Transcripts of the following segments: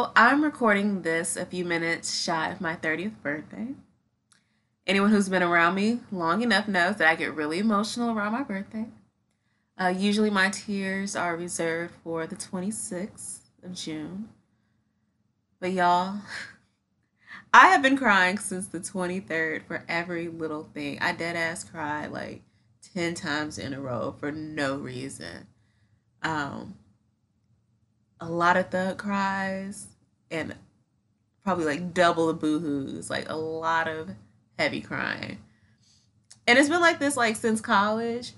So I'm recording this a few minutes shy of my 30th birthday. Anyone who's been around me long enough knows that I get really emotional around my birthday. Usually my tears are reserved for the 26th of June. But y'all, I have been crying since the 23rd for every little thing. I dead ass cried like 10 times in a row for no reason. A lot of thug cries and probably like double the boohoos, like a lot of heavy crying. And it's been like this like since college.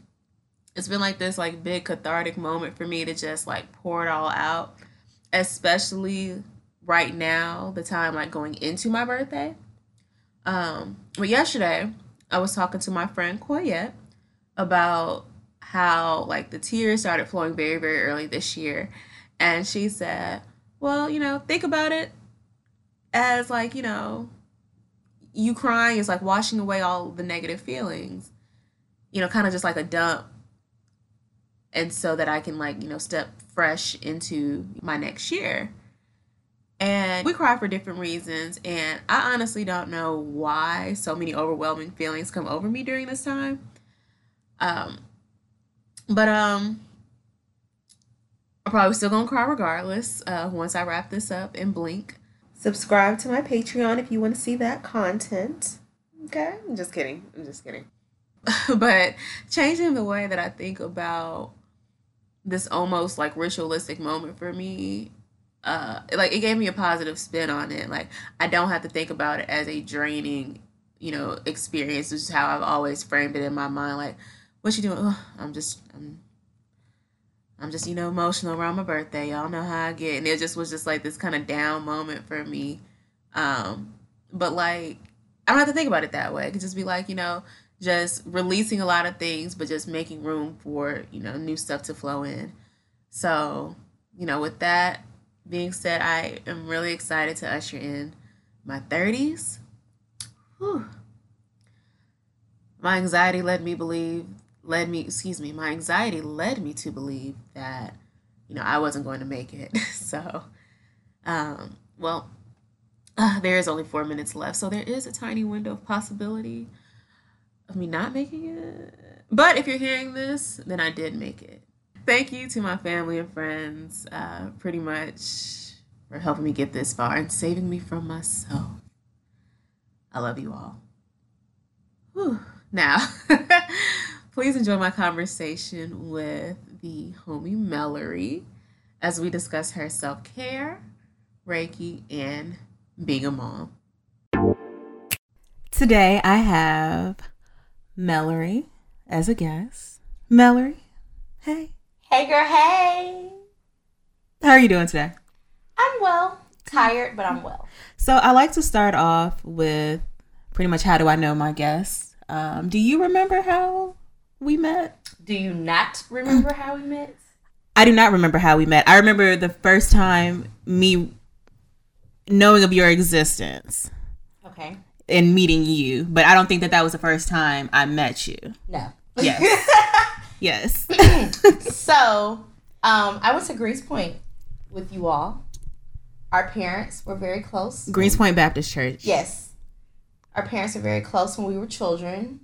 It's been like this like big cathartic moment for me to just like pour it all out, especially right now, the time like going into my birthday. But yesterday I was talking to my friend Koyet about how like the tears started flowing very, very early this year. And she said, well, you know, think about it as like, you know, you crying is like washing away all the negative feelings, you know, kind of just like a dump. And so that I can like, you know, step fresh into my next year. And we cry for different reasons. And I honestly don't know why so many overwhelming feelings come over me during this time. I'm probably still gonna cry regardless once I wrap this up and blink. Subscribe to my Patreon if you want to see that content. Okay, I'm just kidding. But changing the way that I think about this almost like ritualistic moment for me, like it gave me a positive spin on it. Like I don't have to think about it as a draining, you know, experience, which is how I've always framed it in my mind. Like, what you doing? Oh, I'm just, you know, emotional around my birthday. Y'all know how I get. And it just was just like this kind of down moment for me. But like, I don't have to think about it that way. It could just be like, you know, just releasing a lot of things, but just making room for, you know, new stuff to flow in. So, you know, with that being said, I am really excited to usher in my 30s. Whew. My anxiety led me to believe that, you know, I wasn't going to make it. So, there is only 4 minutes left. So there is a tiny window of possibility of me not making it. But if you're hearing this, then I did make it. Thank you to my family and friends, pretty much for helping me get this far and saving me from myself. I love you all. Whew. Now, please enjoy my conversation with the homie Mellerie as we discuss her self-care, Reiki, and being a mom. Today I have Mellerie as a guest. Mellerie, hey. Hey girl, hey. How are you doing today? I'm well. Tired, but I'm well. So I like to start off with pretty much how do I know my guests. Do you remember how we met? Do you not remember how we met? I do not remember how we met. I remember the first time me knowing of your existence. Okay. And meeting you, but I don't think that was the first time I met you. No. Yes. Yes. So, I went to Greenspoint with you all. Our parents were very close. Greenspoint Baptist Church. Yes. Our parents were very close when we were children.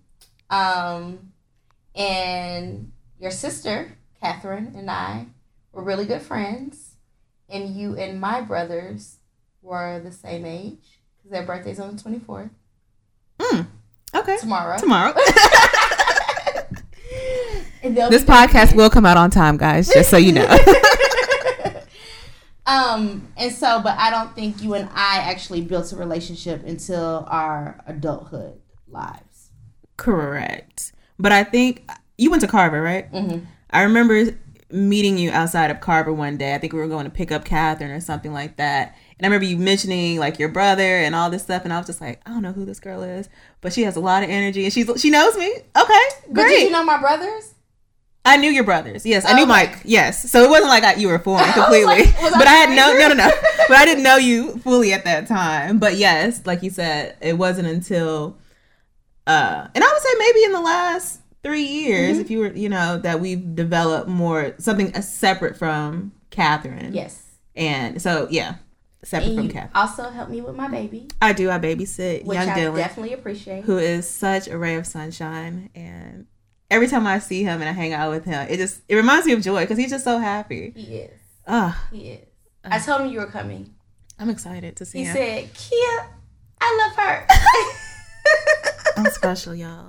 And your sister, Catherine, and I were really good friends. And you and my brothers were the same age because their birthday's on the 24th. Okay. Tomorrow. This podcast will come out on time, guys, just so you know. But I don't think you and I actually built a relationship until our adulthood lives. Correct. But I think you went to Carver, right? Mm-hmm. I remember meeting you outside of Carver one day. I think we were going to pick up Catherine or something like that. And I remember you mentioning like your brother and all this stuff. And I was just like, I don't know who this girl is, but she has a lot of energy and she knows me. Okay, great. But did you know my brothers? I knew your brothers. Yes, I knew Mike. Yes. So it wasn't like you were fooling completely. But I didn't know you fully at that time. But yes, like you said, it wasn't until and I would say maybe in the last 3 years, mm-hmm. if you were, you know, that we've developed more something separate from Catherine. Yes. And so yeah. Separate and from Catherine. Also help me with my baby. I do. I babysit young Dylan. Which I definitely appreciate. Who is such a ray of sunshine. And every time I see him and I hang out with him, it reminds me of joy because he's just so happy. He is. He is. I told him you were coming. I'm excited to see him. He said, Kia, I love her. I'm special, y'all.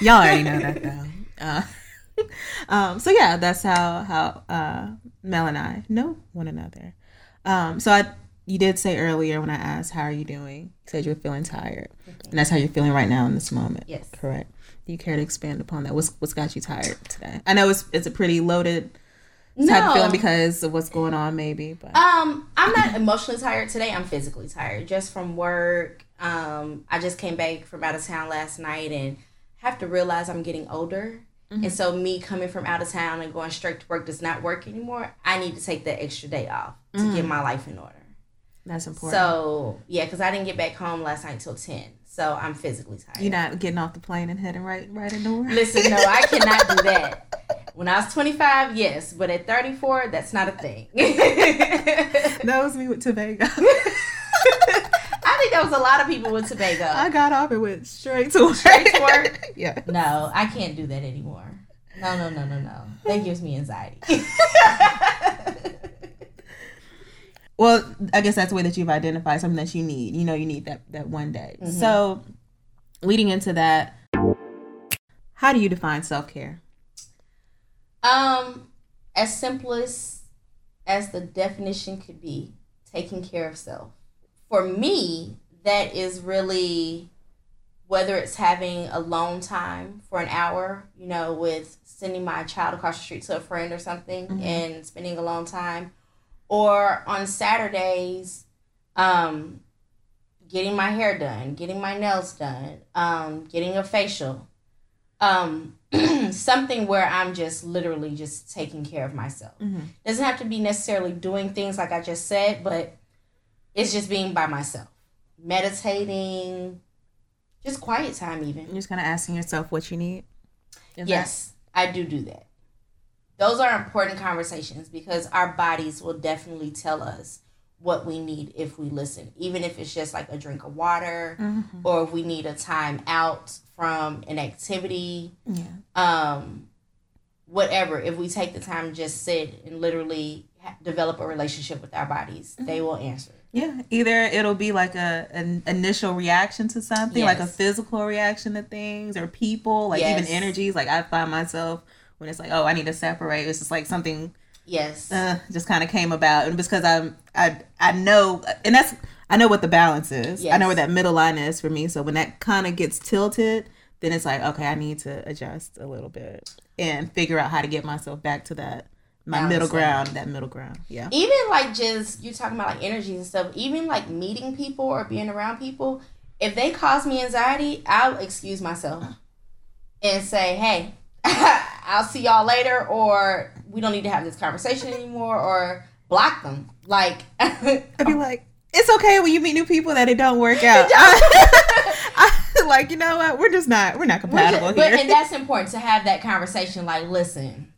Y'all already know that, though. So, yeah, that's how Mel and I know one another. You did say earlier when I asked, how are you doing? You said you were feeling tired. Mm-hmm. And that's how you're feeling right now in this moment. Yes. Correct. Do you care to expand upon that? What's got you tired today? I know it's a pretty loaded type of feeling because of what's going on maybe. But. I'm not emotionally tired today. I'm physically tired just from work. I just came back from out of town last night and have to realize I'm getting older. Mm-hmm. And so me coming from out of town and going straight to work does not work anymore. I need to take that extra day off to get my life in order. That's important. So, yeah, because I didn't get back home last night till 10. So I'm physically tired. You're not getting off the plane and heading right into work? Listen, no, I cannot do that. When I was 25, yes. But at 34, that's not a thing. That was me with Tobago. I think that was a lot of people with Tobago. I got off and went straight to work. Yeah. No, I can't do that anymore. No. That gives me anxiety. Well, I guess that's the way that you've identified something that you need. You know, you need that one day. Mm-hmm. So leading into that, how do you define self-care? As simplest as the definition could be, taking care of self. For me, that is really whether it's having alone time for an hour, you know, with sending my child across the street to a friend or something mm-hmm. and spending alone time. Or on Saturdays, getting my hair done, getting my nails done, getting a facial. Something where I'm just literally just taking care of myself. Mm-hmm. Doesn't have to be necessarily doing things like I just said, but it's just being by myself. Meditating, just quiet time even. You're just kind of asking yourself what you need. Yes, I do that. Those are important conversations because our bodies will definitely tell us what we need if we listen, even if it's just like a drink of water mm-hmm. or if we need a time out from an activity, whatever. If we take the time to just sit and literally develop a relationship with our bodies, mm-hmm. they will answer. Yeah, either it'll be like an initial reaction to something, like a physical reaction to things or people, like even energies. Like I find myself... when it's like, oh, I need to separate. It's just like something just kind of came about. And because I know, and that's, I know what the balance is. Yes. I know where that middle line is for me. So when that kind of gets tilted, then it's like, okay, I need to adjust a little bit and figure out how to get myself back to that, that middle ground. Yeah. Even like just, you're talking about like energies and stuff, even like meeting people or being around people, if they cause me anxiety, I'll excuse myself and say, hey, I'll see y'all later, or we don't need to have this conversation anymore, or block them. Like, I'd be like, it's okay when you meet new people that it don't work out. I like, you know what? We're not compatible here. And that's important to have that conversation. Like, listen,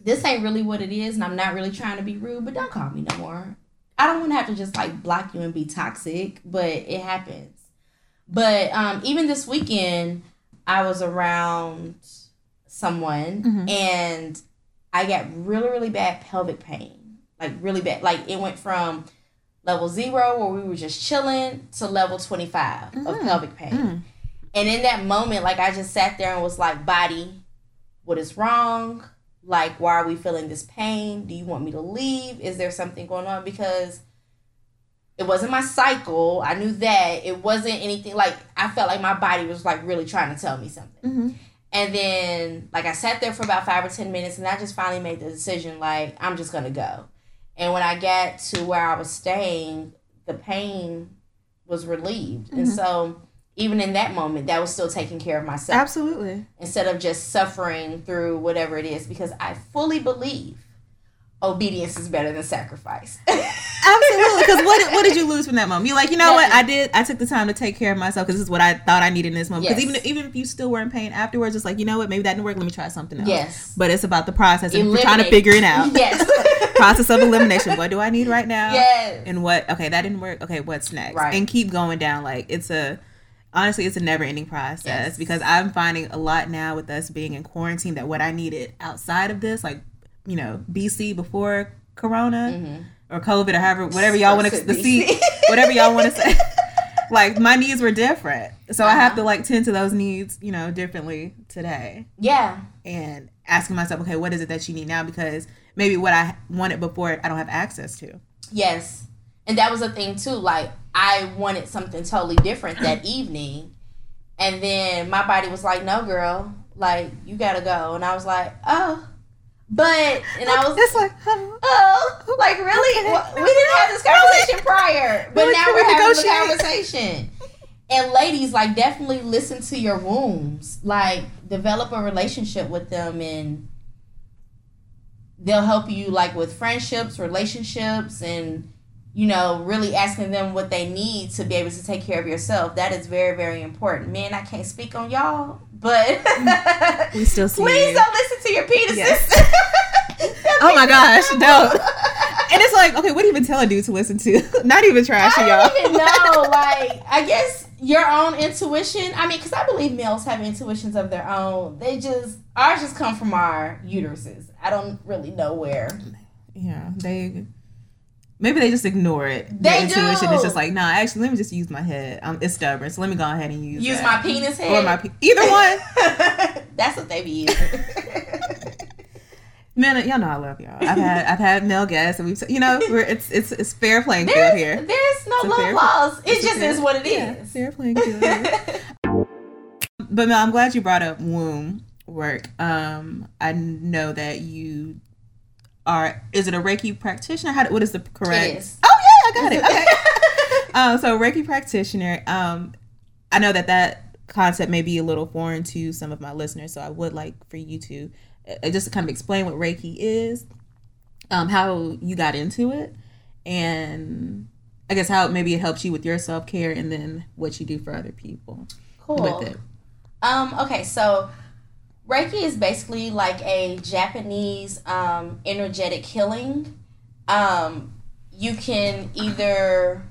this ain't really what it is, and I'm not really trying to be rude, but don't call me no more. I don't want to have to just like block you and be toxic, but it happens. But even this weekend, I was around someone mm-hmm. and I got really, really bad pelvic pain. Like really bad. Like it went from level 0 where we were just chilling to level 25 mm-hmm. of pelvic pain. Mm-hmm. And in that moment, like I just sat there and was like, body, what is wrong? Like, why are we feeling this pain? Do you want me to leave? Is there something going on? Because it wasn't my cycle. I knew that. It wasn't anything. Like I felt like my body was like really trying to tell me something. Mm-hmm. And then, like, I sat there for about 5 or 10 minutes, and I just finally made the decision, like, I'm just going to go. And when I got to where I was staying, the pain was relieved. Mm-hmm. And so, even in that moment, that was still taking care of myself. Absolutely. Instead of just suffering through whatever it is, because I fully believe obedience is better than sacrifice. Absolutely, because what did you lose from that moment? You're like, you know what? I took the time to take care of myself because this is what I thought I needed in this moment. Because even if you still were in pain afterwards, it's like, you know what? Maybe that didn't work. Let me try something else. Yes. But it's about the process. And you're trying to figure it out. Yes. Process of elimination. What do I need right now? Yes. And what? Okay, that didn't work. Okay, what's next? Right. And keep going down. Like, honestly, it's a never-ending process because I'm finding a lot now with us being in quarantine that what I needed outside of this, like, you know, BC before Corona or COVID or however, whatever y'all want to see, whatever y'all want to say, like my needs were different. So I have to like tend to those needs, you know, differently today. Yeah. And asking myself, okay, what is it that you need now? Because maybe what I wanted before, I don't have access to. Yes. And that was a thing too. Like I wanted something totally different that evening. And then my body was like, no girl, like you gotta go. And I was like, oh. But, and I was it's like, oh, like, really? Okay. Well, we didn't have this conversation prior, but now we're having the conversation. And ladies, like, definitely listen to your wombs. Like, develop a relationship with them, and they'll help you, like, with friendships, relationships, and, you know, really asking them what they need to be able to take care of yourself. That is very, very important. Men, I can't speak on y'all, but we still see please you. Don't listen to your penises. Yes. Oh my gosh, no. And it's like, okay, what do you even tell a dude to listen to? Not even trash, y'all. I don't even know. Like, I guess your own intuition. I mean, because I believe males have intuitions of their own. Ours just come from our uteruses. I don't really know where. Yeah, maybe they just ignore it. Their intuition is just like, nah, actually, let me just use my head. It's stubborn, so let me go ahead and use that. My penis head? Or either one. That's what they be using. Man, y'all know I love y'all. I've had male guests, and we've, you know, it's fair playing field here. There's no love laws. It just is what it is. Fair playing field. But no, I'm glad you brought up womb work. I know that you... is it a Reiki practitioner? What is the correct? It is. Oh yeah, I got it. Okay. So Reiki practitioner. I know that concept may be a little foreign to some of my listeners, so I would like for you to just kind of explain what Reiki is, how you got into it, and I guess how maybe it helps you with your self care, and then what you do for other people. Cool. With it. Okay. So. Reiki is basically like a Japanese energetic healing. You can either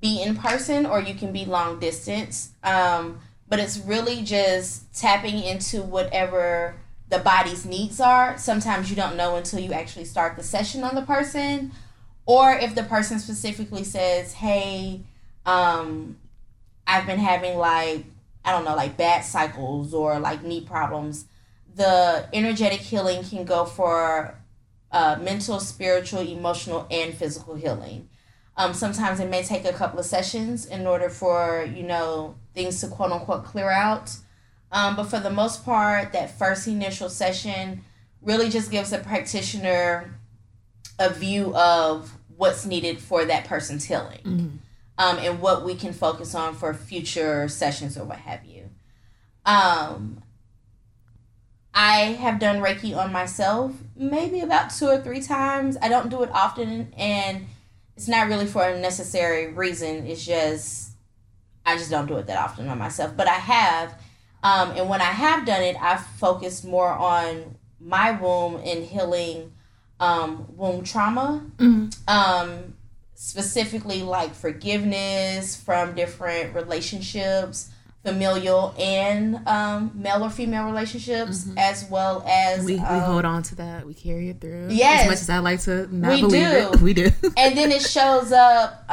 be in person or you can be long distance. But it's really just tapping into whatever the body's needs are. Sometimes you don't know until you actually start the session on the person. Or if the person specifically says, hey, I've been having like, I don't know, like bad cycles or like knee problems, the energetic healing can go for mental, spiritual, emotional, and physical healing. Sometimes it may take a couple of sessions in order for, you know, things to quote unquote clear out. But for the most part, that first initial session really just gives the practitioner a view of what's needed for that person's healing. Mm-hmm. And what we can focus on for future sessions or what have you. I have done Reiki on myself maybe about 2 or 3 times. I don't do it often, and it's not really for a necessary reason. It's just, I just don't do it that often on myself. But I have, and when I have done it, I've focused more on my womb and healing womb trauma. Mm-hmm. Specifically like forgiveness from different relationships, familial and male or female relationships, as well as we hold on to that, we carry it through. Yes, as much as I like to not believe it, we do. And then it shows up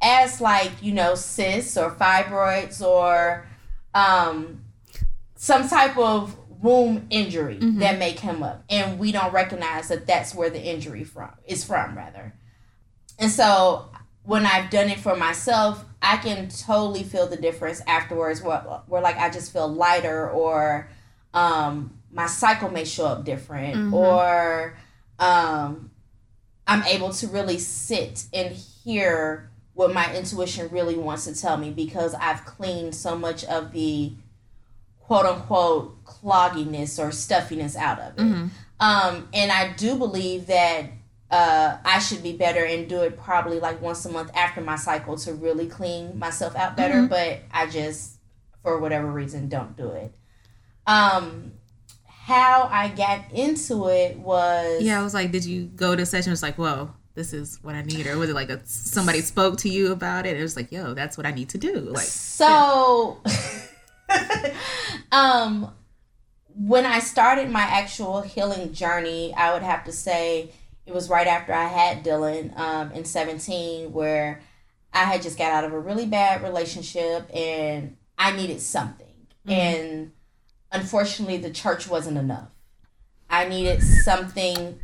as like, you know, cysts or fibroids or some type of womb injury that may come up, and we don't recognize that that's where the injury is from. And so when I've done it for myself, I can totally feel the difference afterwards where like I just feel lighter, or my cycle may show up different, or I'm able to really sit and hear what my intuition really wants to tell me, because I've cleaned so much of the quote unquote clogginess or stuffiness out of it. And I do believe that I should be better and do it probably like once a month after my cycle to really clean myself out better. Mm-hmm. But I just, for whatever reason, don't do it. How I got into it was... Yeah, I was like, did you go to a session? It's like, whoa, this is what I need. Or was it like somebody spoke to you about it? It was like, yo, that's what I need to do. Like, so, yeah. When I started my actual healing journey, I would have to say... It was right after I had Dylan in 2017, where I had just got out of a really bad relationship and I needed something. Mm-hmm. And unfortunately, the church wasn't enough. I needed something.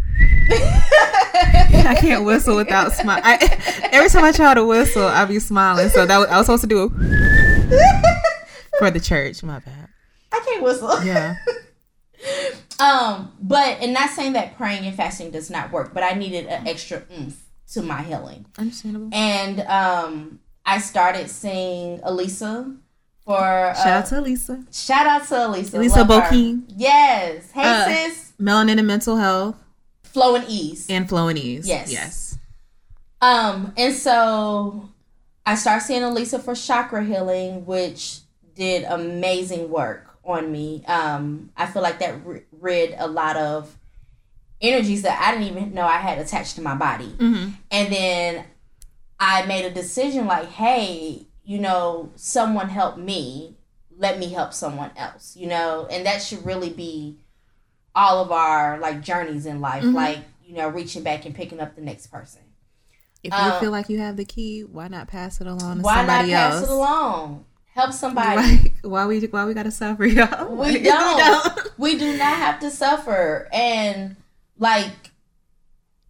I can't whistle without smiling. Every time I try to whistle, I be smiling. So that was, I was supposed to do it for the church. My bad. I can't whistle. Yeah. But and not saying that praying and fasting does not work, but I needed an extra oomph to my healing. Understandable. And I started seeing Elisa for shout out to Elisa. Elisa Bokeen. Yes. Hey sis. Melanin and Mental Health. Flow and ease. Yes. And so I started seeing Elisa for chakra healing, which did amazing work on me. I feel like that rid a lot of energies that I didn't even know I had attached to my body. Mm-hmm. And then I made a decision like, hey, you know, someone helped me, let me help someone else, you know. And that should really be all of our like journeys in life. Mm-hmm. Like, you know, reaching back and picking up the next person. If you feel like you have the key, why not pass it along to somebody else? Help somebody. Like, why we gotta suffer, y'all? We don't. We do not have to suffer. And like,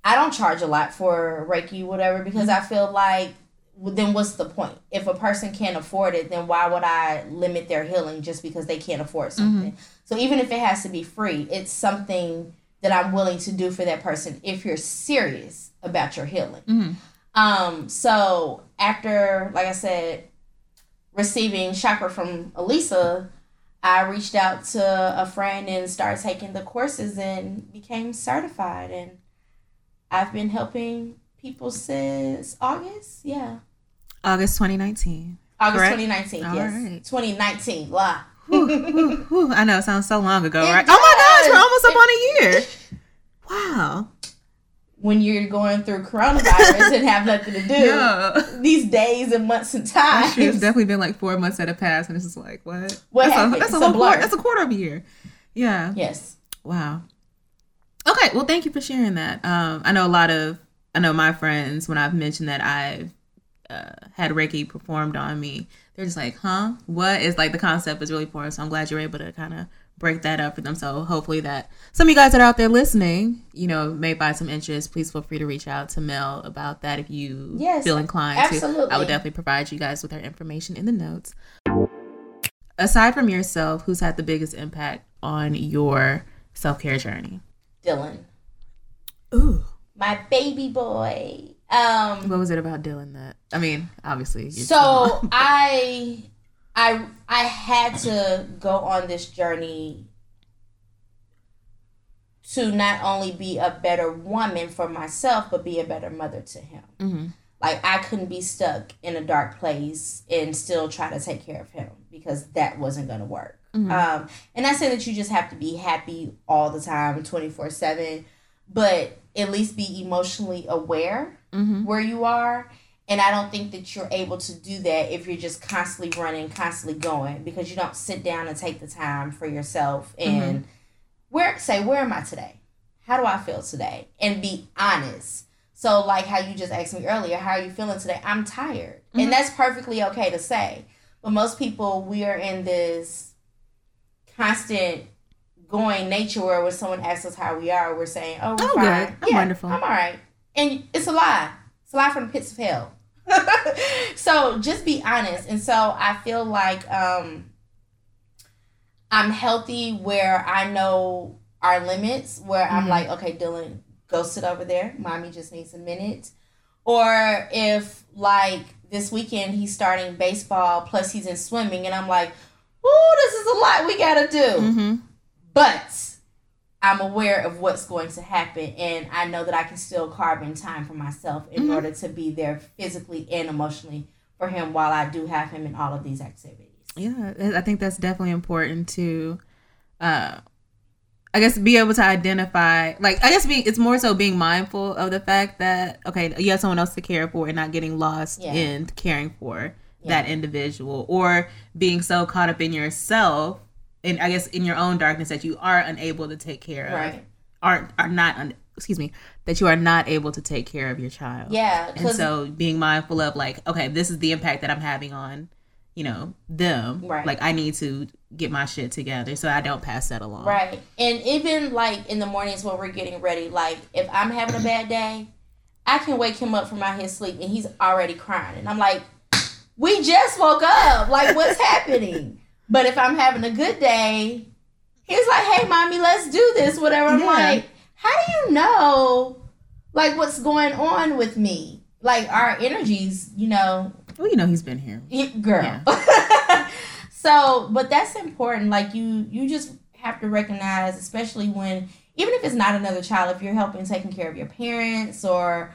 I don't charge a lot for Reiki, whatever, because I feel like then what's the point? If a person can't afford it, then why would I limit their healing just because they can't afford something? Mm-hmm. So even if it has to be free, it's something that I'm willing to do for that person if you're serious about your healing. Mm-hmm. So after, like I said, receiving chakra from Elisa, I reached out to a friend and started taking the courses and became certified. And I've been helping people since August. Yeah. August 2019. August correct? 2019. All yes. Right. 2019. Blah. Whew. I know. It sounds so long ago, right? Does. Oh my gosh. We're almost up on a year. Wow. When you're going through coronavirus and have nothing to do, these days and months and times. True. It's definitely been like 4 months that have passed, and it's just like, what? What happened? That's a whole quarter. That's a quarter of a year. Yeah. Yes. Wow. Okay. Well, thank you for sharing that. I know my friends, when I've mentioned that I've had Reiki performed on me, they're just like, huh? What? It's like the concept is really poor, so I'm glad you're able to kind of break that up for them. So hopefully that some of you guys that are out there listening, you know, may find some interest. Please feel free to reach out to Mel about that if you feel inclined to. I would definitely provide you guys with her information in the notes. Aside from yourself, who's had the biggest impact on your self-care journey? Dylan. Ooh. My baby boy. What was it about Dylan that, I mean, obviously. So I had to go on this journey to not only be a better woman for myself, but be a better mother to him. Mm-hmm. Like, I couldn't be stuck in a dark place and still try to take care of him because that wasn't going to work. Mm-hmm. And I say that you just have to be happy all the time, 24/7, but at least be emotionally aware mm-hmm. where you are. And I don't think that you're able to do that if you're just constantly running, constantly going, because you don't sit down and take the time for yourself and mm-hmm. Where am I today? How do I feel today? And be honest. So like how you just asked me earlier, how are you feeling today? I'm tired. Mm-hmm. And that's perfectly okay to say. But most people, we are in this constant going nature where when someone asks us how we are, we're saying, oh, we're fine. Good. I'm wonderful. I'm all right. And it's a lie. It's a lie from the pits of hell. So just be honest. And so I feel like I'm healthy where I know our limits, where mm-hmm. I'm like, okay, Dylan, go sit over there. Mommy just needs a minute. Or if like this weekend he's starting baseball plus he's in swimming and I'm like, ooh, this is a lot we got to do. Mm-hmm. But I'm aware of what's going to happen, and I know that I can still carve in time for myself in mm-hmm. order to be there physically and emotionally for him while I do have him in all of these activities. Yeah, I think that's definitely important to, I guess, be able to identify, like, I guess it's more so being mindful of the fact that, okay, you have someone else to care for and not getting lost yeah. in caring for yeah. that individual, or being so caught up in yourself and I guess in your own darkness that you are unable to take care of, right. that you are not able to take care of your child. Yeah. And so being mindful of like, okay, this is the impact that I'm having on, you know, them. Right. Like I need to get my shit together so I don't pass that along. Right. And even like in the mornings when we're getting ready, like if I'm having a bad day, I can wake him up from out his sleep and he's already crying. And I'm like, we just woke up. Like what's happening? But if I'm having a good day, he's like, hey, mommy, let's do this, whatever. I'm yeah. like, how do you know, like, what's going on with me? Like, our energies, you know. Well, you know he's been here. Girl. Yeah. So, but that's important. Like, you just have to recognize, especially when, even if it's not another child, if you're helping taking care of your parents or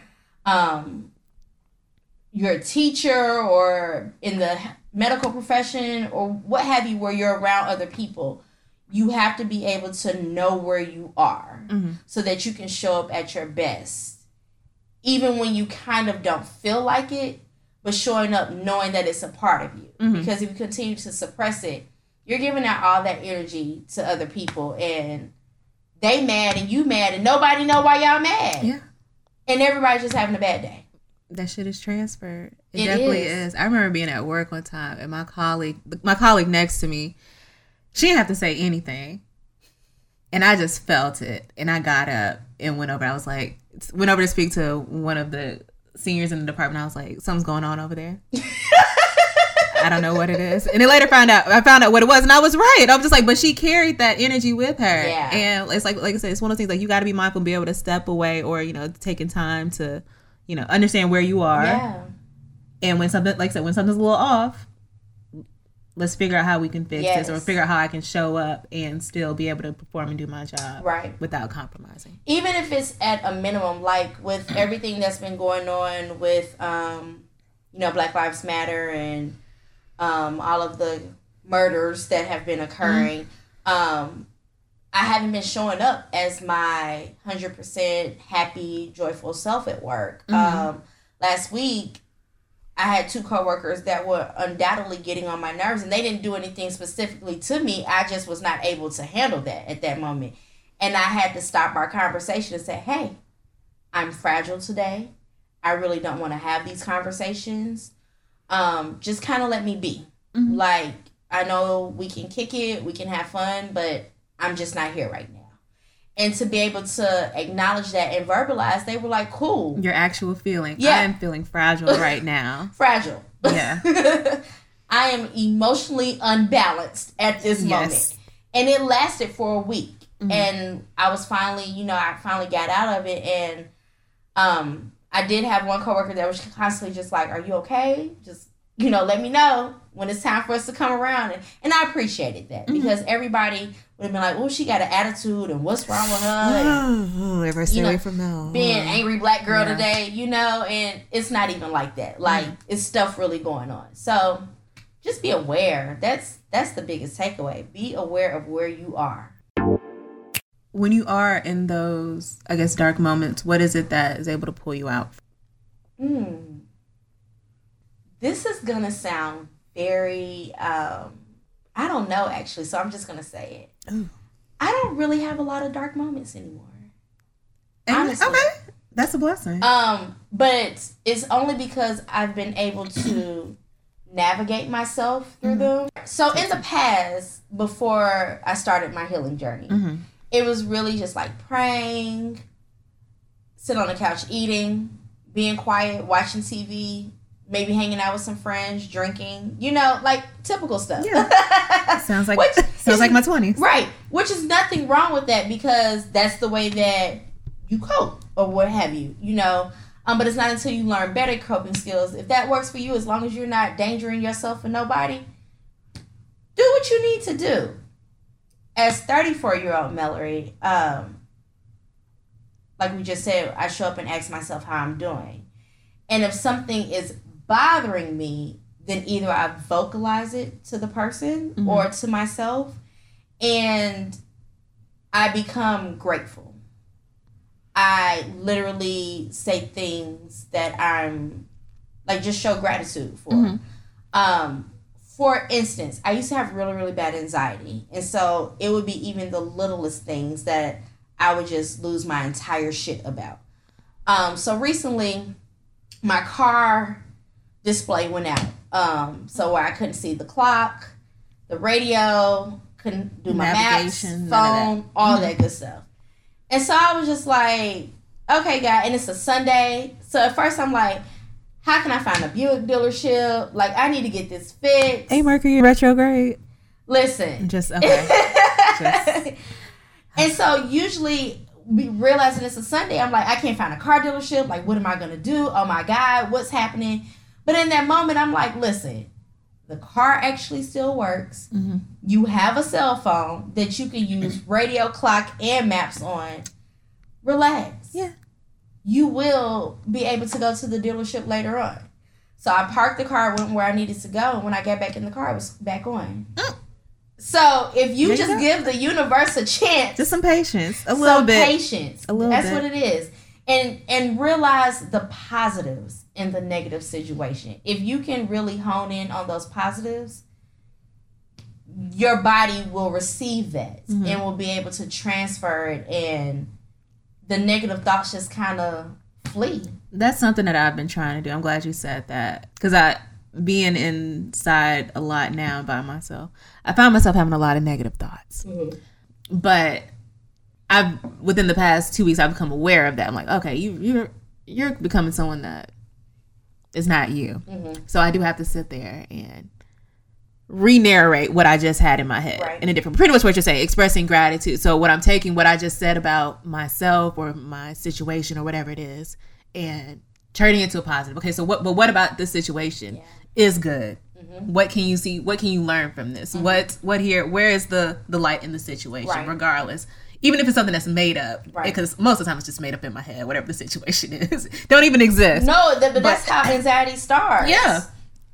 your teacher or in the medical profession or what have you, where you're around other people, you have to be able to know where you are mm-hmm. so that you can show up at your best, even when you kind of don't feel like it, but showing up knowing that it's a part of you. Mm-hmm. Because if you continue to suppress it, you're giving out all that energy to other people and they mad and you mad and nobody know why y'all mad. Yeah. And everybody's just having a bad day. That shit is transferred. It definitely is. I remember being at work one time and my colleague next to me, she didn't have to say anything. And I just felt it. And I got up and went over. I was like, went over to speak to one of the seniors in the department. I was like, something's going on over there. I don't know what it is. And then later I found out what it was. And I was right. I was just like, but she carried that energy with her. Yeah. And it's like I said, it's one of those things like you got to be mindful and be able to step away or, you know, taking time to, you know, understand where you are. Yeah. And when something, like I said, when something's a little off, let's figure out how we can fix yes. this, or figure out how I can show up and still be able to perform and do my job right. without compromising. Even if it's at a minimum, like with everything that's been going on with, you know, Black Lives Matter and all of the murders that have been occurring, mm-hmm. I haven't been showing up as my 100% happy, joyful self at work. Mm-hmm. Last week, I had two coworkers that were undoubtedly getting on my nerves, and they didn't do anything specifically to me. I just was not able to handle that at that moment. And I had to stop our conversation and say, hey, I'm fragile today. I really don't want to have these conversations. Just kind of let me be. Mm-hmm. Like, I know we can kick it, we can have fun, but I'm just not here right now. And to be able to acknowledge that and verbalize, they were like, cool. Your actual feeling. Yeah. I am feeling fragile right now. Fragile. Yeah. I am emotionally unbalanced at this yes. moment. And it lasted for a week. Mm-hmm. And I finally got out of it. And I did have one coworker that was constantly just like, are you okay? Just, you know, let me know when it's time for us to come around. And I appreciated that mm-hmm. because everybody would have been like, oh, she got an attitude and what's wrong with her? And, ever stay away from that. Being an angry black girl yeah. today, you know, and it's not even like that. Like, mm-hmm. it's stuff really going on. So just be aware. That's the biggest takeaway. Be aware of where you are. When you are in those, I guess, dark moments, what is it that is able to pull you out? This is going to sound very, I don't know, actually, so I'm just going to say it. Ooh. I don't really have a lot of dark moments anymore. And, honestly. Okay, that's a blessing. But it's only because I've been able to navigate myself through mm-hmm. them. So in the past, before I started my healing journey, mm-hmm. it was really just like praying, sitting on the couch eating, being quiet, watching TV, maybe hanging out with some friends, drinking, you know, like typical stuff. Yeah. Sounds like my 20s. Right. Which is nothing wrong with that because that's the way that you cope or what have you, you know. But it's not until you learn better coping skills. If that works for you, as long as you're not endangering yourself or nobody, do what you need to do. as 34-year-old Mellerie, like we just said, I show up and ask myself how I'm doing. And if something is bothering me, then either I vocalize it to the person mm-hmm. or to myself, and I become grateful. I literally say things that I'm, like, just show gratitude for. Mm-hmm. For instance, I used to have really, really bad anxiety. And so it would be even the littlest things that I would just lose my entire shit about. So recently, my car display went out. So where I couldn't see the clock, the radio, couldn't do my maps, phone, all that good stuff. And so I was just like, okay, God, and it's a Sunday. So at first I'm like, how can I find a Buick dealership? Like, I need to get this fixed. Hey, Mercury retrograde. Listen. Just, okay. And so usually, we realizing it's a Sunday, I'm like, I can't find a car dealership. Like, what am I going to do? Oh, my God, what's happening? But in that moment, I'm like, listen, the car actually still works. Mm-hmm. You have a cell phone that you can use radio, clock, and maps on. Relax. Yeah. You will be able to go to the dealership later on. So I parked the car, went where I needed to go, and when I got back in the car, it was back on. Mm. So if you just give the universe a chance. Just some patience. A little bit. Some patience. A little bit. That's what it is. And realize the positives in the negative situation. If you can really hone in on those positives, your body will receive that mm-hmm. and will be able to transfer it, and the negative thoughts just kind of flee. That's something that I've been trying to do. I'm glad you said that, because being inside a lot now by myself, I found myself having a lot of negative thoughts. Mm-hmm. But within the past 2 weeks, I've become aware of that. I'm like, okay, you're becoming someone that is not you. Mm-hmm. So I do have to sit there and re-narrate what I just had in my head right. in a different, pretty much what you're saying, expressing gratitude. So what I'm taking, what I just said about myself or my situation or whatever it is, and turning it to a positive. Okay, so what about this situation is good? Mm-hmm. What can you see? What can you learn from this? Mm-hmm. What here? Where is the light in the situation, right. regardless? Even if it's something that's made up, because right. most of the time it's just made up in my head, whatever the situation is. Don't even exist. No, but that's how anxiety starts. Yeah.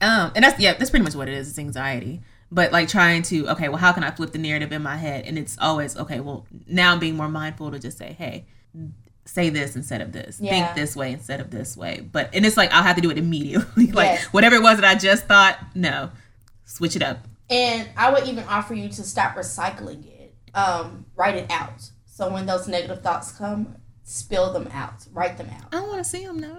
And that's pretty much what it is. It's anxiety. But like trying to, okay, well, how can I flip the narrative in my head? And it's always, okay, well, now I'm being more mindful to just say, hey, say this instead of this. Yeah. Think this way instead of this way. But, and it's like, I'll have to do it immediately. Like yes. whatever it was that I just thought, no, switch it up. And I would even offer you to stop recycling it. Write it out. So when those negative thoughts come, spill them out. Write them out. I don't want to see them now.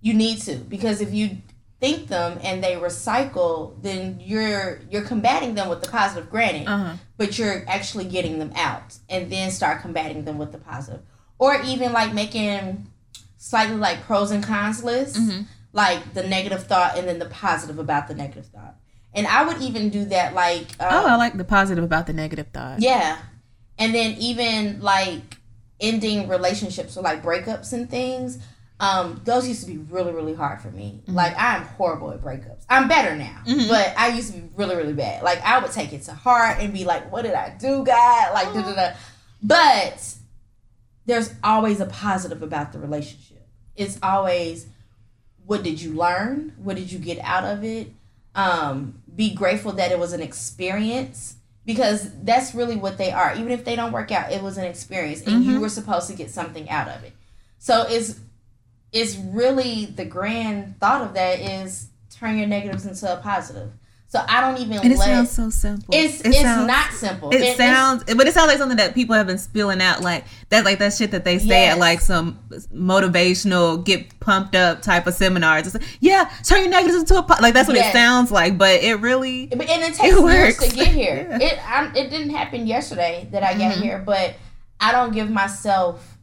You need to, because if you think them and they recycle, then you're combating them with the positive, granted, uh-huh. but you're actually getting them out, and then start combating them with the positive. Or even like making slightly like pros and cons lists, mm-hmm. like the negative thought and then the positive about the negative thought. And I would even do that, like... I like the positive about the negative thought. Yeah. And then even, like, ending relationships or, like, breakups and things. Those used to be really, really hard for me. Mm-hmm. Like, I'm horrible at breakups. I'm better now. Mm-hmm. But I used to be really, really bad. Like, I would take it to heart and be like, what did I do, God? Like, da-da-da. But there's always a positive about the relationship. It's always, what did you learn? What did you get out of it? Be grateful that it was an experience, because that's really what they are. Even if they don't work out, it was an experience, and mm-hmm. you were supposed to get something out of it. So it's really, the grand thought of that is turn your negatives into a positive. So I don't even. And it sounds so simple. It's not simple. It sounds like something that people have been spilling out, like that shit that they say yes. at like some motivational, get pumped up type of seminars. It's like, yeah, turn your negatives into a like that's what yes. it sounds like, but it really. And it takes years to get here. yeah. It didn't happen yesterday that I got mm-hmm. here, but I don't give myself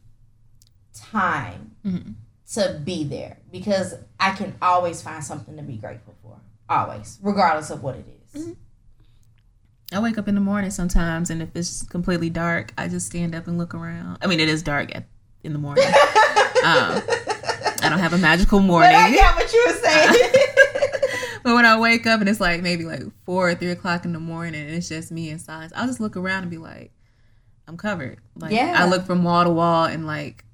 time mm-hmm. to be there, because I can always find something to be grateful for. Always, regardless of what it is. Mm-hmm. I wake up in the morning sometimes, and if it's completely dark, I just stand up and look around. I mean, it is dark in the morning. I don't have a magical morning. But I got what you were saying. But when I wake up and it's like maybe like 4 or 3 o'clock in the morning and it's just me in silence, I'll just look around and be like, I'm covered. Like, yeah. I look from wall to wall and like,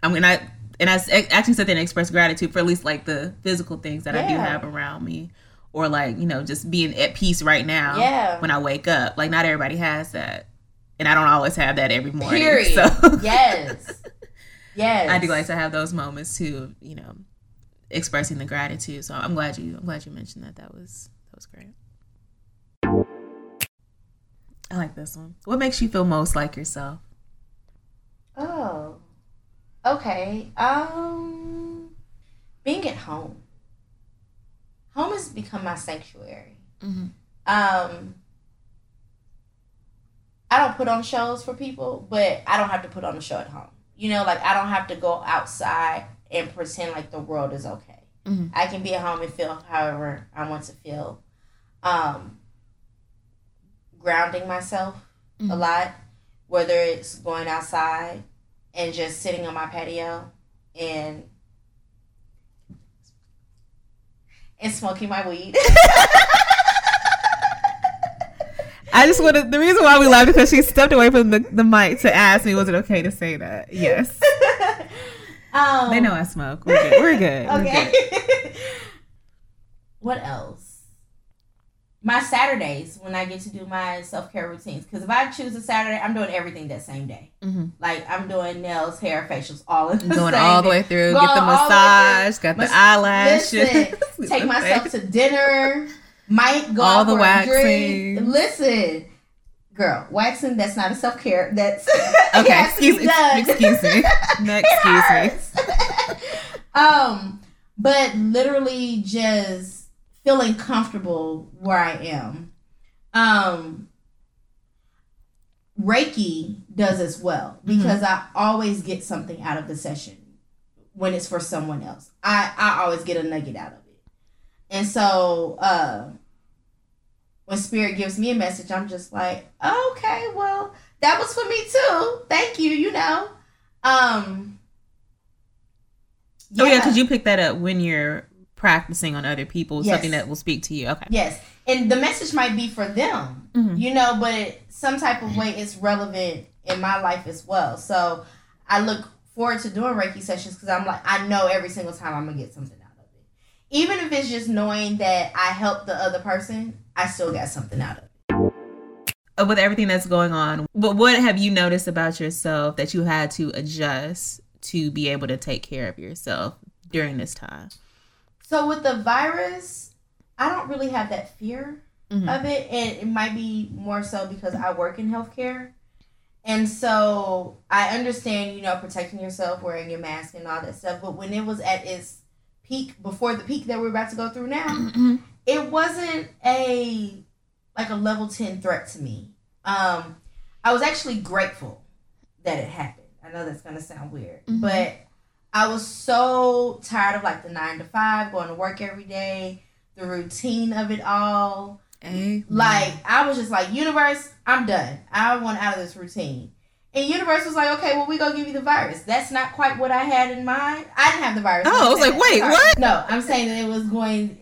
I mean, I actually sit there and express gratitude for at least like the physical things that I do have around me, or like, you know, just being at peace right now when I wake up. Like, not everybody has that. And I don't always have that every morning. Period. So. Yes. Yes. I do like to have those moments too, you know, expressing the gratitude. So I'm glad you mentioned that. That was great. I like this one. What makes you feel most like yourself? Oh, okay. Being at home. Home has become my sanctuary. Mm-hmm. I don't put on shows for people, but I don't have to put on a show at home. You know, like, I don't have to go outside and pretend like the world is okay. Mm-hmm. I can be at home and feel however I want to feel. Grounding myself a lot, whether it's going outside and just sitting on my patio and smoking my weed. I just want to, the reason why we laughed because she stepped away from the mic to ask me, was it okay to say that? Yes. They know I smoke. We're good. Okay. We're good. What else? My Saturdays, when I get to do my self-care routines, because if I choose a Saturday, I'm doing everything that same day. Mm-hmm. Like, I'm doing nails, hair, facials, all of the going all the way through. Get the massage, got the eyelashes. Listen, take myself to dinner. Mike, go all the waxing. Drink. Listen, girl, waxing, that's not a self-care. That's okay. Excuse me. No, excuse me. But literally just feeling comfortable where I am. Reiki does as well, because I always get something out of the session when it's for someone else. I always get a nugget out of it. And so when Spirit gives me a message, I'm just like, okay, well, that was for me too. Thank you, you know. Yeah. Oh, yeah, because you pick that up when you're practicing on other people, something that will speak to you. Okay. Yes, and the message might be for them, you know, but some type of way it's relevant in my life as well. So I look forward to doing Reiki sessions because I'm like, I know every single time I'm going to get something out. Even if it's just knowing that I helped the other person, I still got something out of it. With everything that's going on, but what have you noticed about yourself that you had to adjust to be able to take care of yourself during this time? So with the virus, I don't really have that fear of it. And it might be more so because I work in healthcare. And so I understand, you know, protecting yourself, wearing your mask and all that stuff. But when it was at its peak, before the peak that we're about to go through now, it wasn't a level 10 threat to me. I was actually grateful that it happened. I know that's gonna sound weird, but I was so tired of like the 9 to 5, going to work every day, the routine of it all. Amen. Like, I was just like, universe, I'm done. I want out of this routine. And universe was like, okay, well, we gonna give you the virus. That's not quite what I had in mind. I didn't have the virus. Oh, I was like, wait, what? No, I'm saying that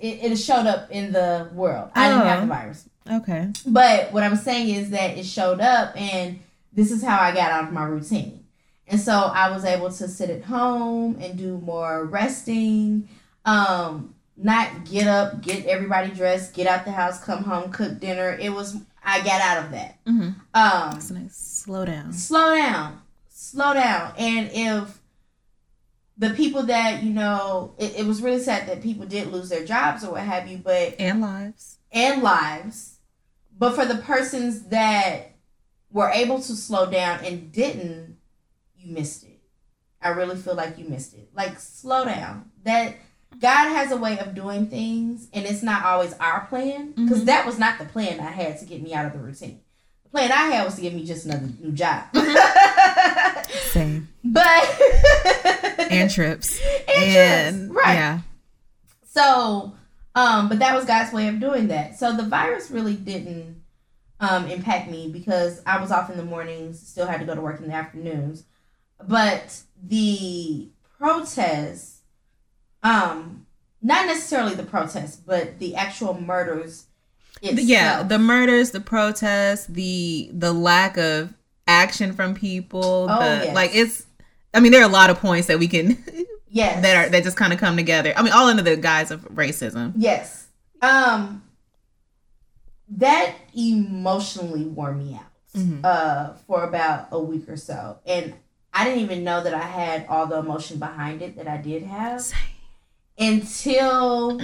it showed up in the world. I didn't have the virus. Okay. But what I'm saying is that it showed up, and this is how I got out of my routine. And so I was able to sit at home and do more resting, not get up, get everybody dressed, get out the house, come home, cook dinner. I got out of that. That's nice. Slow down. And if the people that, you know, it was really sad that people did lose their jobs or what have you, but... And lives. But for the persons that were able to slow down and didn't, you missed it. I really feel like you missed it. Like, slow down. That God has a way of doing things, and it's not always our plan, because that was not the plan I had to get me out of the routine. The plan I had was to give me just another new job. Same. But and trips. And trips. Right. Yeah. So, but that was God's way of doing that. So the virus really didn't impact me, because I was off in the mornings, still had to go to work in the afternoons. But the protests not necessarily the protests, but the actual murders itself. Yeah, the murders, the protests, the lack of action from people. Like, it's, I mean, there are a lot of points that we can, yes, that just kind of come together. I mean, all under the guise of racism. Yes. That emotionally wore me out for about a week or so. And I didn't even know that I had all the emotion behind it that I did have. Same. Until,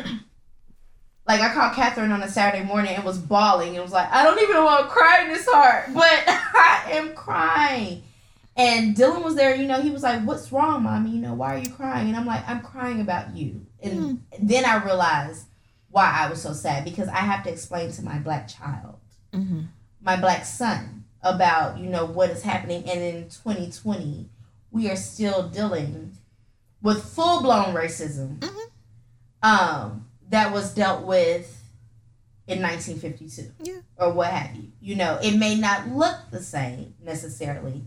like, I called Catherine on a Saturday morning and was bawling. It was like, I don't even want to cry this hard, but I am crying. And Dylan was there, you know, he was like, what's wrong, Mommy? You know, why are you crying? And I'm like, I'm crying about you. And then I realized why I was so sad, because I have to explain to my black child, my black son, about, you know, what is happening. And in 2020, we are still dealing with full-blown racism that was dealt with in 1952 or what have you. You know, it may not look the same necessarily,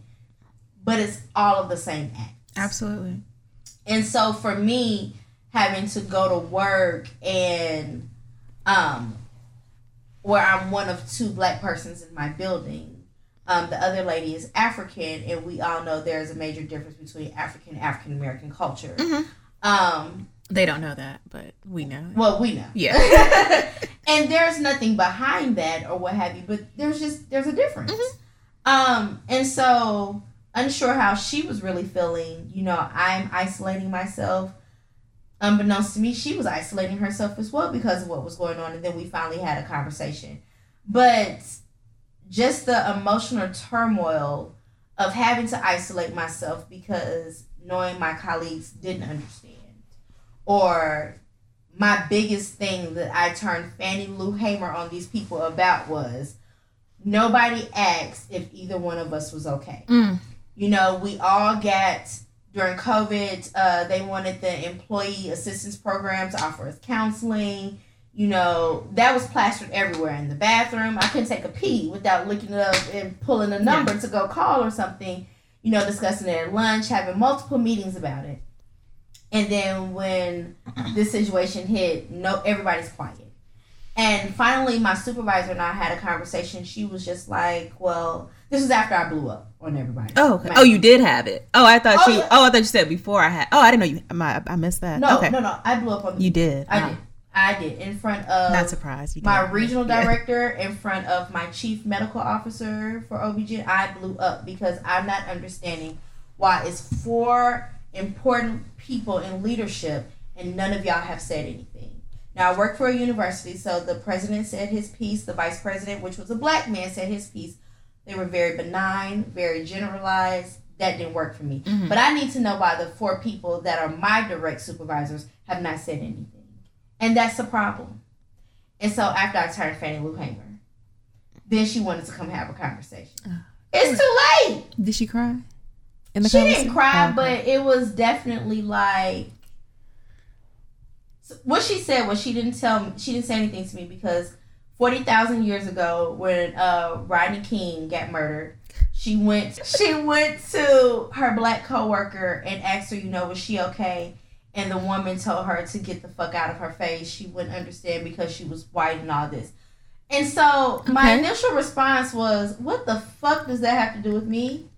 but it's all of the same acts. Absolutely. And so for me, having to go to work and where I'm one of two black persons in my building, the other lady is African, and we all know there's a major difference between African and African-American culture. They don't know that, but we know. Well, we know. Yeah. And there's nothing behind that or what have you, but there's a difference. And so, unsure how she was really feeling, you know, I'm isolating myself. Unbeknownst to me, she was isolating herself as well because of what was going on, and then we finally had a conversation. But just the emotional turmoil of having to isolate myself because knowing my colleagues didn't understand. Or my biggest thing that I turned Fannie Lou Hamer on these people about was nobody asked if either one of us was okay. You know, we all got, during COVID, they wanted the employee assistance program to offer us counseling. You know, that was plastered everywhere in the bathroom. I couldn't take a pee without looking it up and pulling a number to go call or something, you know, discussing it at lunch, having multiple meetings about it. And then when this situation hit, no, everybody's quiet. And finally, my supervisor and I had a conversation. She was just like, well, this was after I blew up on everybody. Oh, you did have it. I thought you said before I had. Oh, I didn't know you. I missed that. No. I blew up on. You did. I did in front of. Not surprised. My regional director, in front of my chief medical officer for OBGYN. I blew up because I'm not understanding why it's 4 important people in leadership and none of y'all have said anything. Now, I work for a university, so the president said his piece, the vice president, which was a black man, said his piece. They were very benign, very generalized. That didn't work for me. But I need to know why the 4 people that are my direct supervisors have not said anything. And that's the problem. And so after I turned Fannie Lou Hamer, then she wanted to come have a conversation. It's too late. Did she cry? She didn't cry, but it was definitely like what she said was she didn't say anything to me because 40,000 years ago when Rodney King got murdered, she went to her black coworker and asked her, you know, was she okay? And the woman told her to get the fuck out of her face. She wouldn't understand because she was white and all this. And so my initial response was, what the fuck does that have to do with me?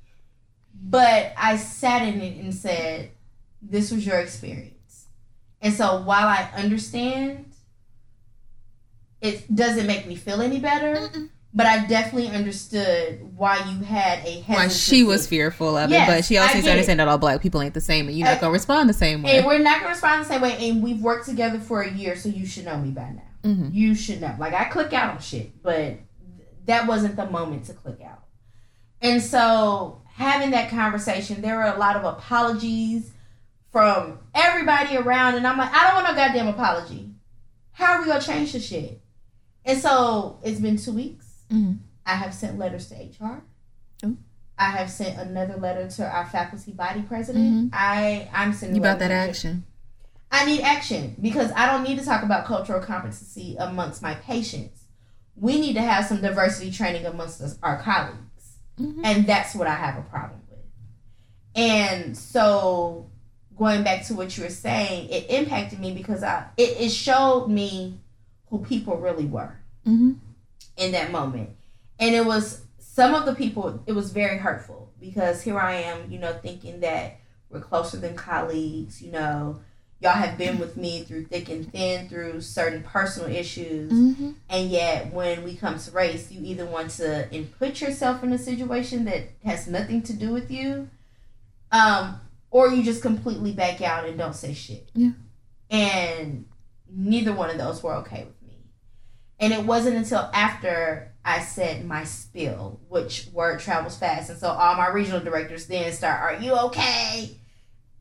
But I sat in it and said, this was your experience. And so while I understand, it doesn't make me feel any better, but I definitely understood why you had a hesitancy. Why she was fearful of it, but she also needs to understand that all black people ain't the same, and you're not going to respond the same way. And we're not going to respond the same way, and we've worked together for a year, so you should know me by now. You should know. Like, I click out on shit, but that wasn't the moment to click out. And so having that conversation, there were a lot of apologies from everybody around, and I'm like, I don't want no goddamn apology. How are we gonna change the shit? And so it's been 2 weeks. I have sent letters to HR. I have sent another letter to our faculty body president. I'm sending you about that action. I need action because I don't need to talk about cultural competency amongst my patients. We need to have some diversity training amongst us, our colleagues. And that's what I have a problem with. And so going back to what you were saying, it impacted me because it showed me who people really were mm-hmm. in that moment. And it was some of the people, it was very hurtful because here I am, you know, thinking that we're closer than colleagues, you know, y'all have been with me through thick and thin, through certain personal issues. Mm-hmm. And yet when we come to race, you either want to input yourself in a situation that has nothing to do with you, or you just completely back out and don't say shit. Yeah. And neither one of those were okay with me. And it wasn't until after I said my spill, which word travels fast. And so all my regional directors then start, are you okay?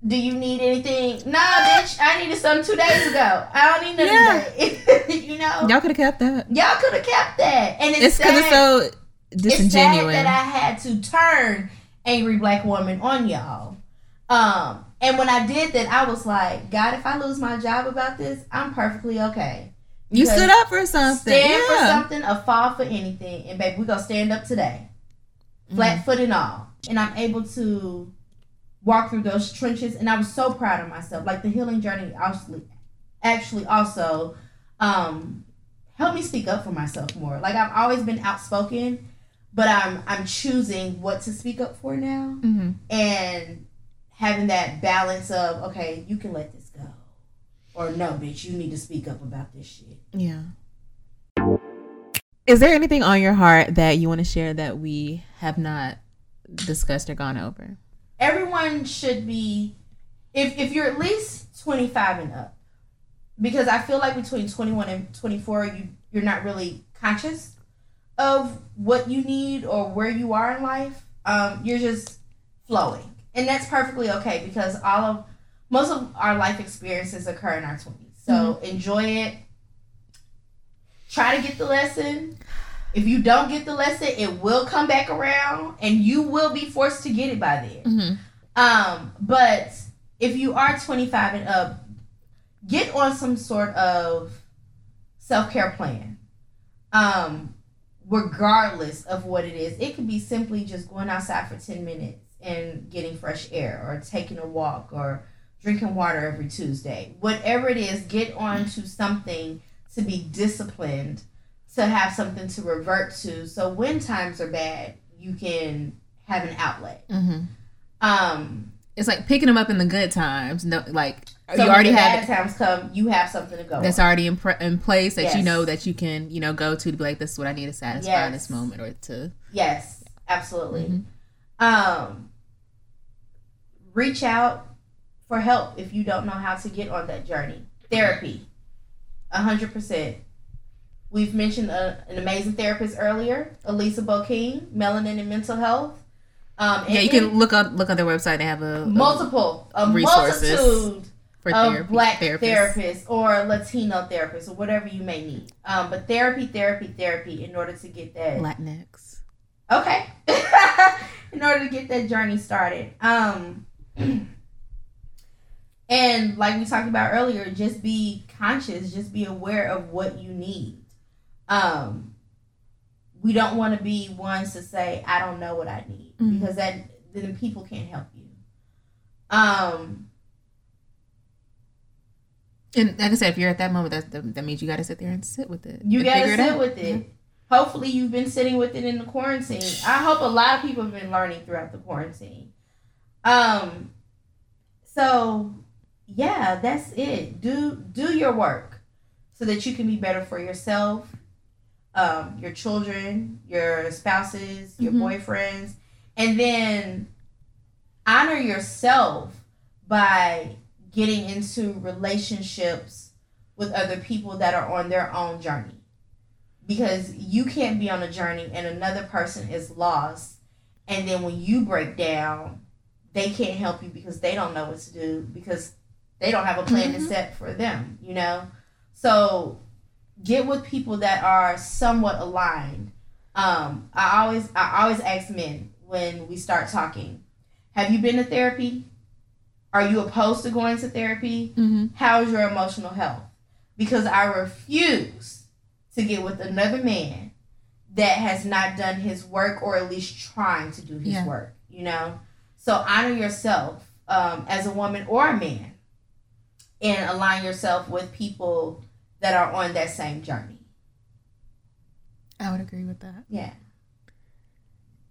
Do you need anything? Nah, bitch, I needed something 2 days ago. I don't need nothing today. You know? Y'all could have kept that. Y'all could have kept that. And it's sad. It's so disingenuous. It's sad that I had to turn angry black woman on y'all. And when I did that, I was like, God, if I lose my job about this, I'm perfectly okay. Because you stood up for something. Stand for something or fall for anything. And, baby, we're going to stand up today. Flat foot and all. And I'm able to walk through those trenches. And I was so proud of myself. Like, the healing journey also helped me speak up for myself more. Like, I've always been outspoken, but I'm choosing what to speak up for now. Mm-hmm. And having that balance of, okay, you can let this go. Or no, bitch, you need to speak up about this shit. Yeah. Is there anything on your heart that you want to share that we have not discussed or gone over? Everyone should be, if you're at least 25 and up, because I feel like between 21 and 24, you're not really conscious of what you need or where you are in life. You're just flowing. And that's perfectly okay because most of our life experiences occur in our 20s. So enjoy it. Try to get the lesson. If you don't get the lesson, it will come back around and you will be forced to get it by then. Mm-hmm. But if you are 25 and up, get on some sort of self-care plan. Regardless of what it is. It could be simply just going outside for 10 minutes. And getting fresh air or taking a walk or drinking water every Tuesday. Whatever it is, get on to something to be disciplined, to have something to revert to. So when times are bad, you can have an outlet. Mm-hmm. It's like picking them up in the good times. No, like so you already have bad times come, you have something to go that's on. Already in place that yes. you know that you can, you know, go to be like, this is what I need to satisfy yes. in this moment or to. Yes, absolutely. Mm-hmm. Reach out for help if you don't know how to get on that journey. Therapy, 100%. We've mentioned an amazing therapist earlier, Elisa Bokeen, Melanin and Mental Health. Yeah, you can look on their website. They have a multitude for of black therapists or Latino therapists or whatever you may need. But therapy in order to get that Latinx. Okay. In order to get that journey started. And like we talked about earlier, just be conscious, just be aware of what you need. We don't want to be ones to say, I don't know what I need, mm-hmm. because then people can't help you. And like I said, if you're at that moment, that means you got to sit there and sit with it. You got to sit with it. Mm-hmm. Hopefully you've been sitting with it in the quarantine. I hope a lot of people have been learning throughout the quarantine. So, yeah, that's it. Do your work so that you can be better for yourself, your children, your spouses, your mm-hmm. boyfriends. And then honor yourself by getting into relationships with other people that are on their own journey. Because you can't be on a journey and another person is lost. And then when you break down, they can't help you because they don't know what to do. Because they don't have a plan mm-hmm. to set for them, you know. So get with people that are somewhat aligned. I always ask men when we start talking, have you been to therapy? Are you opposed to going to therapy? Mm-hmm. How is your emotional health? Because I refuse to get with another man that has not done his work or at least trying to do his work, you know? So honor yourself as a woman or a man, and align yourself with people that are on that same journey. I would agree with that. Yeah.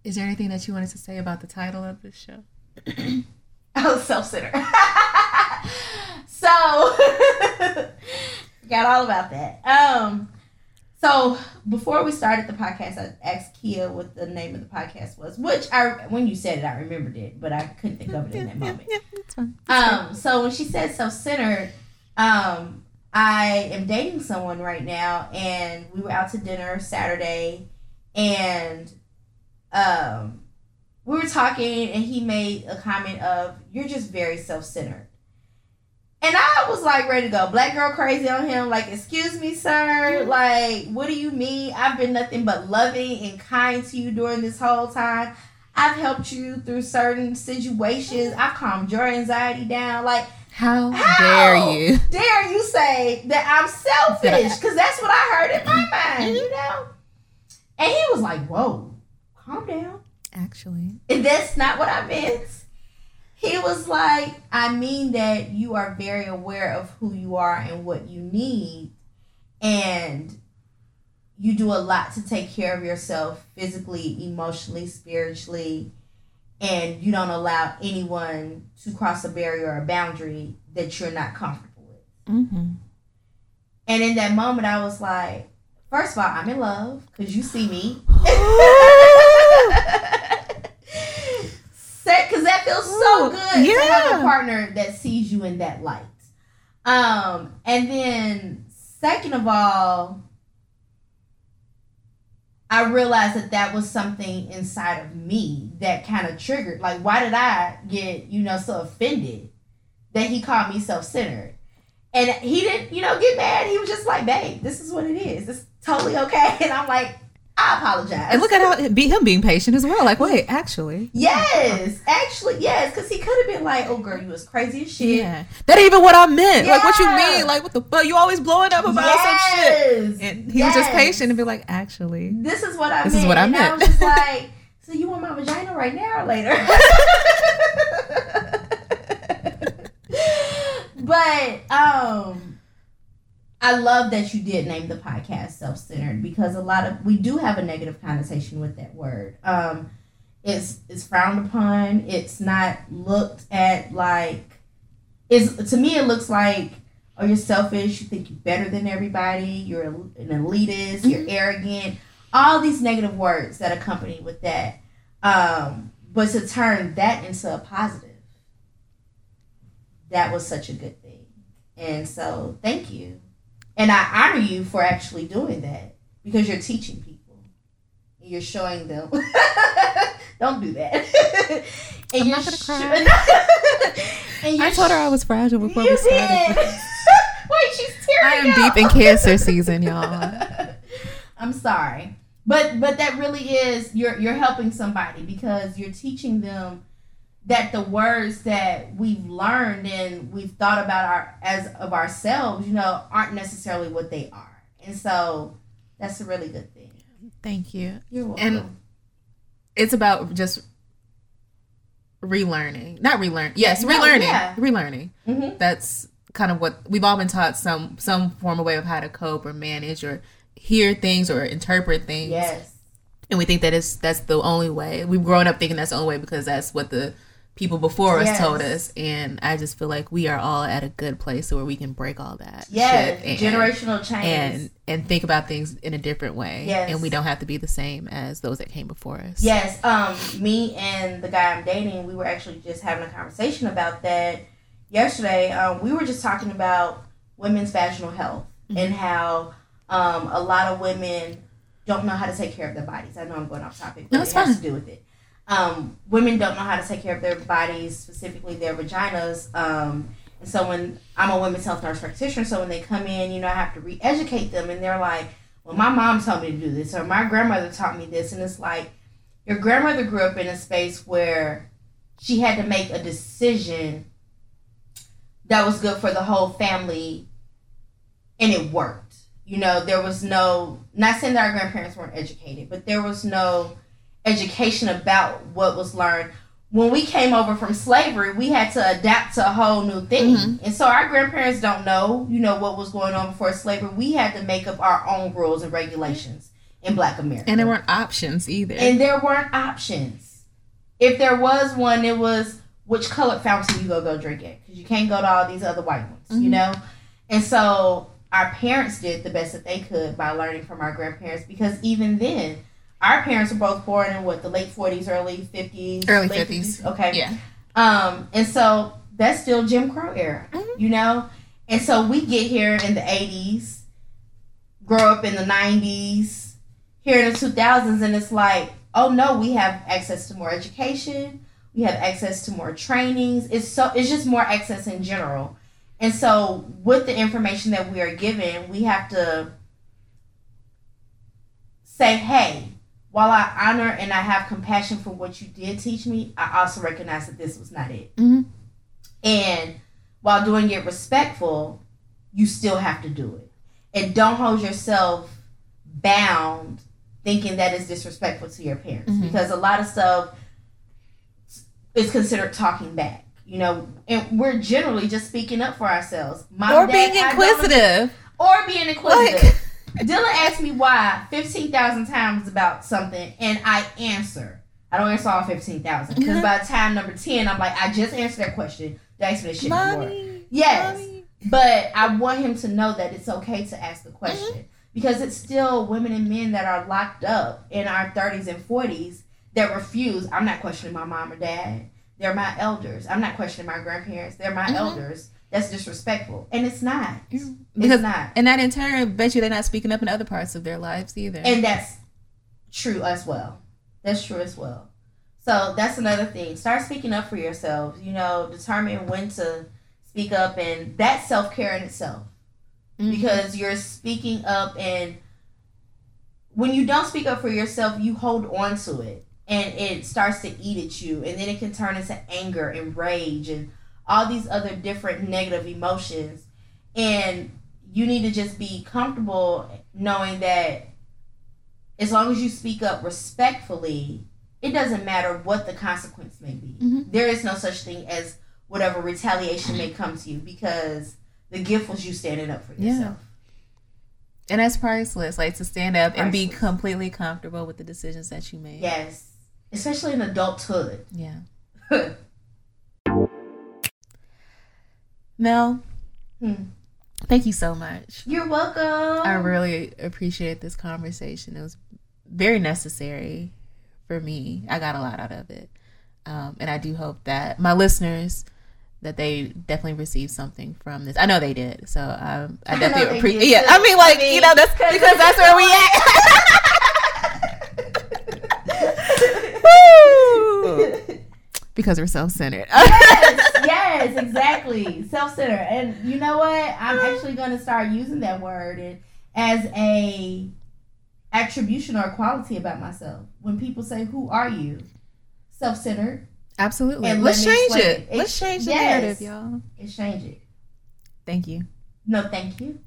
Is there anything that you wanted to say about the title of this show? I was self-centered. So, forgot all about that. So before we started the podcast, I asked Kia what the name of the podcast was, which when you said it, I remembered it, but I couldn't think of it in that moment. Yeah, that's fine. So when she said self-centered, I am dating someone right now, and we were out to dinner Saturday, and we were talking, and he made a comment of, "You're just very self-centered." And I was like ready to go black girl crazy on him. Like, excuse me, sir. Like, what do you mean? I've been nothing but loving and kind to you during this whole time. I've helped you through certain situations. I've calmed your anxiety down. Like, how dare you? Dare you say that I'm selfish? Because that's what I heard in my mind, you know? And he was like, whoa, calm down. Actually. And that's not what I meant. He was like, I mean that you are very aware of who you are and what you need, and you do a lot to take care of yourself physically, emotionally, spiritually, and you don't allow anyone to cross a barrier or a boundary that you're not comfortable with. Mm-hmm. And in that moment, I was like, first of all, I'm in love because you see me. Because that feels so good to have a partner that sees you in that light. And then, second of all, I realized that that was something inside of me that kind of triggered. Like, why did I get, so offended that he called me self-centered? And he didn't, get mad. He was just like, babe, this is what it is. It's totally okay. And I'm like, I apologize. And look at how him being patient as well. Like, wait, actually. Yes. Actually, yes. Because he could have been like, oh, girl, you was crazy as shit. Yeah. That ain't even what I meant. Yeah. Like, what you mean? Like, what the fuck? You always blowing up about some shit. And he was just patient and be like, actually. This is what I meant. This is what I meant. And I was just like, so you want my vagina right now or later? But, I love that you did name the podcast self-centered, because we do have a negative connotation with that word. It's frowned upon. It's not looked at to me, it looks like, oh, you're selfish. You think you're better than everybody. You're an elitist. Mm-hmm. You're arrogant. All these negative words that accompany with that. But to turn that into a positive, that was such a good thing. And so thank you. And I honor you for actually doing that, because you're teaching people. And you're showing them. Don't do that. And I'm not going to cry. And I told her I was fragile before we started. Wait, she's tearing up. I am deep in cancer season, y'all. I'm sorry. But that really is, you're helping somebody, because you're teaching them that the words that we've learned and we've thought about ourselves, aren't necessarily what they are. And so that's a really good thing. Thank you. You're welcome. And it's about just relearning. Not relearn. Yes, relearning. Yeah. Relearning. Mm-hmm. That's kind of what we've all been taught, some form of way of how to cope or manage or hear things or interpret things. Yes. And we think that's the only way. We've grown up thinking that's the only way because that's what the people before us told us, and I just feel like we are all at a good place where we can break all that shit and generational change and think about things in a different way, and we don't have to be the same as those that came before us. Yes. Me and the guy I'm dating, we were actually just having a conversation about that yesterday. We were just talking about women's vaginal health, mm-hmm. and how a lot of women don't know how to take care of their bodies. I know I'm going off topic, but it has to do with it. Women don't know how to take care of their bodies, specifically their vaginas. And so when I'm a women's health nurse practitioner, so when they come in, I have to re-educate them. And they're like, well, my mom told me to do this, or my grandmother taught me this. And it's like, your grandmother grew up in a space where she had to make a decision that was good for the whole family, and it worked. There was no, not saying that our grandparents weren't educated, but there was no education about what was learned. when we came over from slavery, we had to adapt to a whole new thing. Mm-hmm. And so our grandparents don't know, you know, what was going on before slavery. We had to make up our own rules and regulations in Black America. And there weren't options either. And there weren't options. If there was one, it was which colored fountain you go drink at. Because you can't go to all these other white ones, mm-hmm. you know. And so our parents did the best that they could by learning from our grandparents. Because even then, our parents were both born in what, the late 40s, early 50s? Early 50s. Okay. Yeah. And so that's still Jim Crow era, mm-hmm. you know? And so we get here in the 80s, grow up in the 90s, here in the 2000s, and it's like, oh no, we have access to more education. We have access to more trainings. It's just more access in general. And so with the information that we are given, we have to say, hey, while I honor and I have compassion for what you did teach me, I also recognize that this was not it. Mm-hmm. And while doing it respectful, you still have to do it. And don't hold yourself bound thinking that is disrespectful to your parents. Mm-hmm. Because a lot of stuff is considered talking back. You know, and we're generally just speaking up for ourselves. Or being inquisitive. Like, Dylan asked me why 15,000 times about something, and I answer. I don't answer all 15,000 because by time number 10, I'm like, I just answered that question. They asked me this shit before. Yes, mommy. But I want him to know that it's okay to ask the question mm-hmm. because it's still women and men that are locked up in our 30s and 40s that refuse. I'm not questioning my mom or dad. They're my elders. I'm not questioning my grandparents. They're my mm-hmm. elders. That's disrespectful. And it's not. It's not. And that in turn, bet you they're not speaking up in other parts of their lives either. And that's true as well. So that's another thing. Start speaking up for yourselves. You know, determine when to speak up. And that's self-care in itself. Mm-hmm. Because you're speaking up, and when you don't speak up for yourself, you hold on to it. And it starts to eat at you. And then it can turn into anger and rage and all these other different negative emotions. And you need to just be comfortable knowing that as long as you speak up respectfully, it doesn't matter what the consequence may be. Mm-hmm. There is no such thing as whatever retaliation may come to you, because the gift was you standing up for yourself. And that's priceless, like to stand up and be completely comfortable with the decisions that you made. Yes, especially in adulthood. Yeah. Mel, thank you so much. You're welcome. I really appreciate this conversation. It was very necessary for me. I got a lot out of it. And I do hope that my listeners, that they definitely received something from this. I know they did. So I definitely appreciate it. Yeah, I mean, like, you know, that's because that's where we at. Woo! Because we're self-centered. Yes, exactly. Self-centered. And you know what? I'm actually going to start using that word as a attribution or quality about myself. When people say, who are you? Self-centered. Absolutely. And let's change it. Let's change the narrative, y'all. Let's change it. Thank you. No, thank you.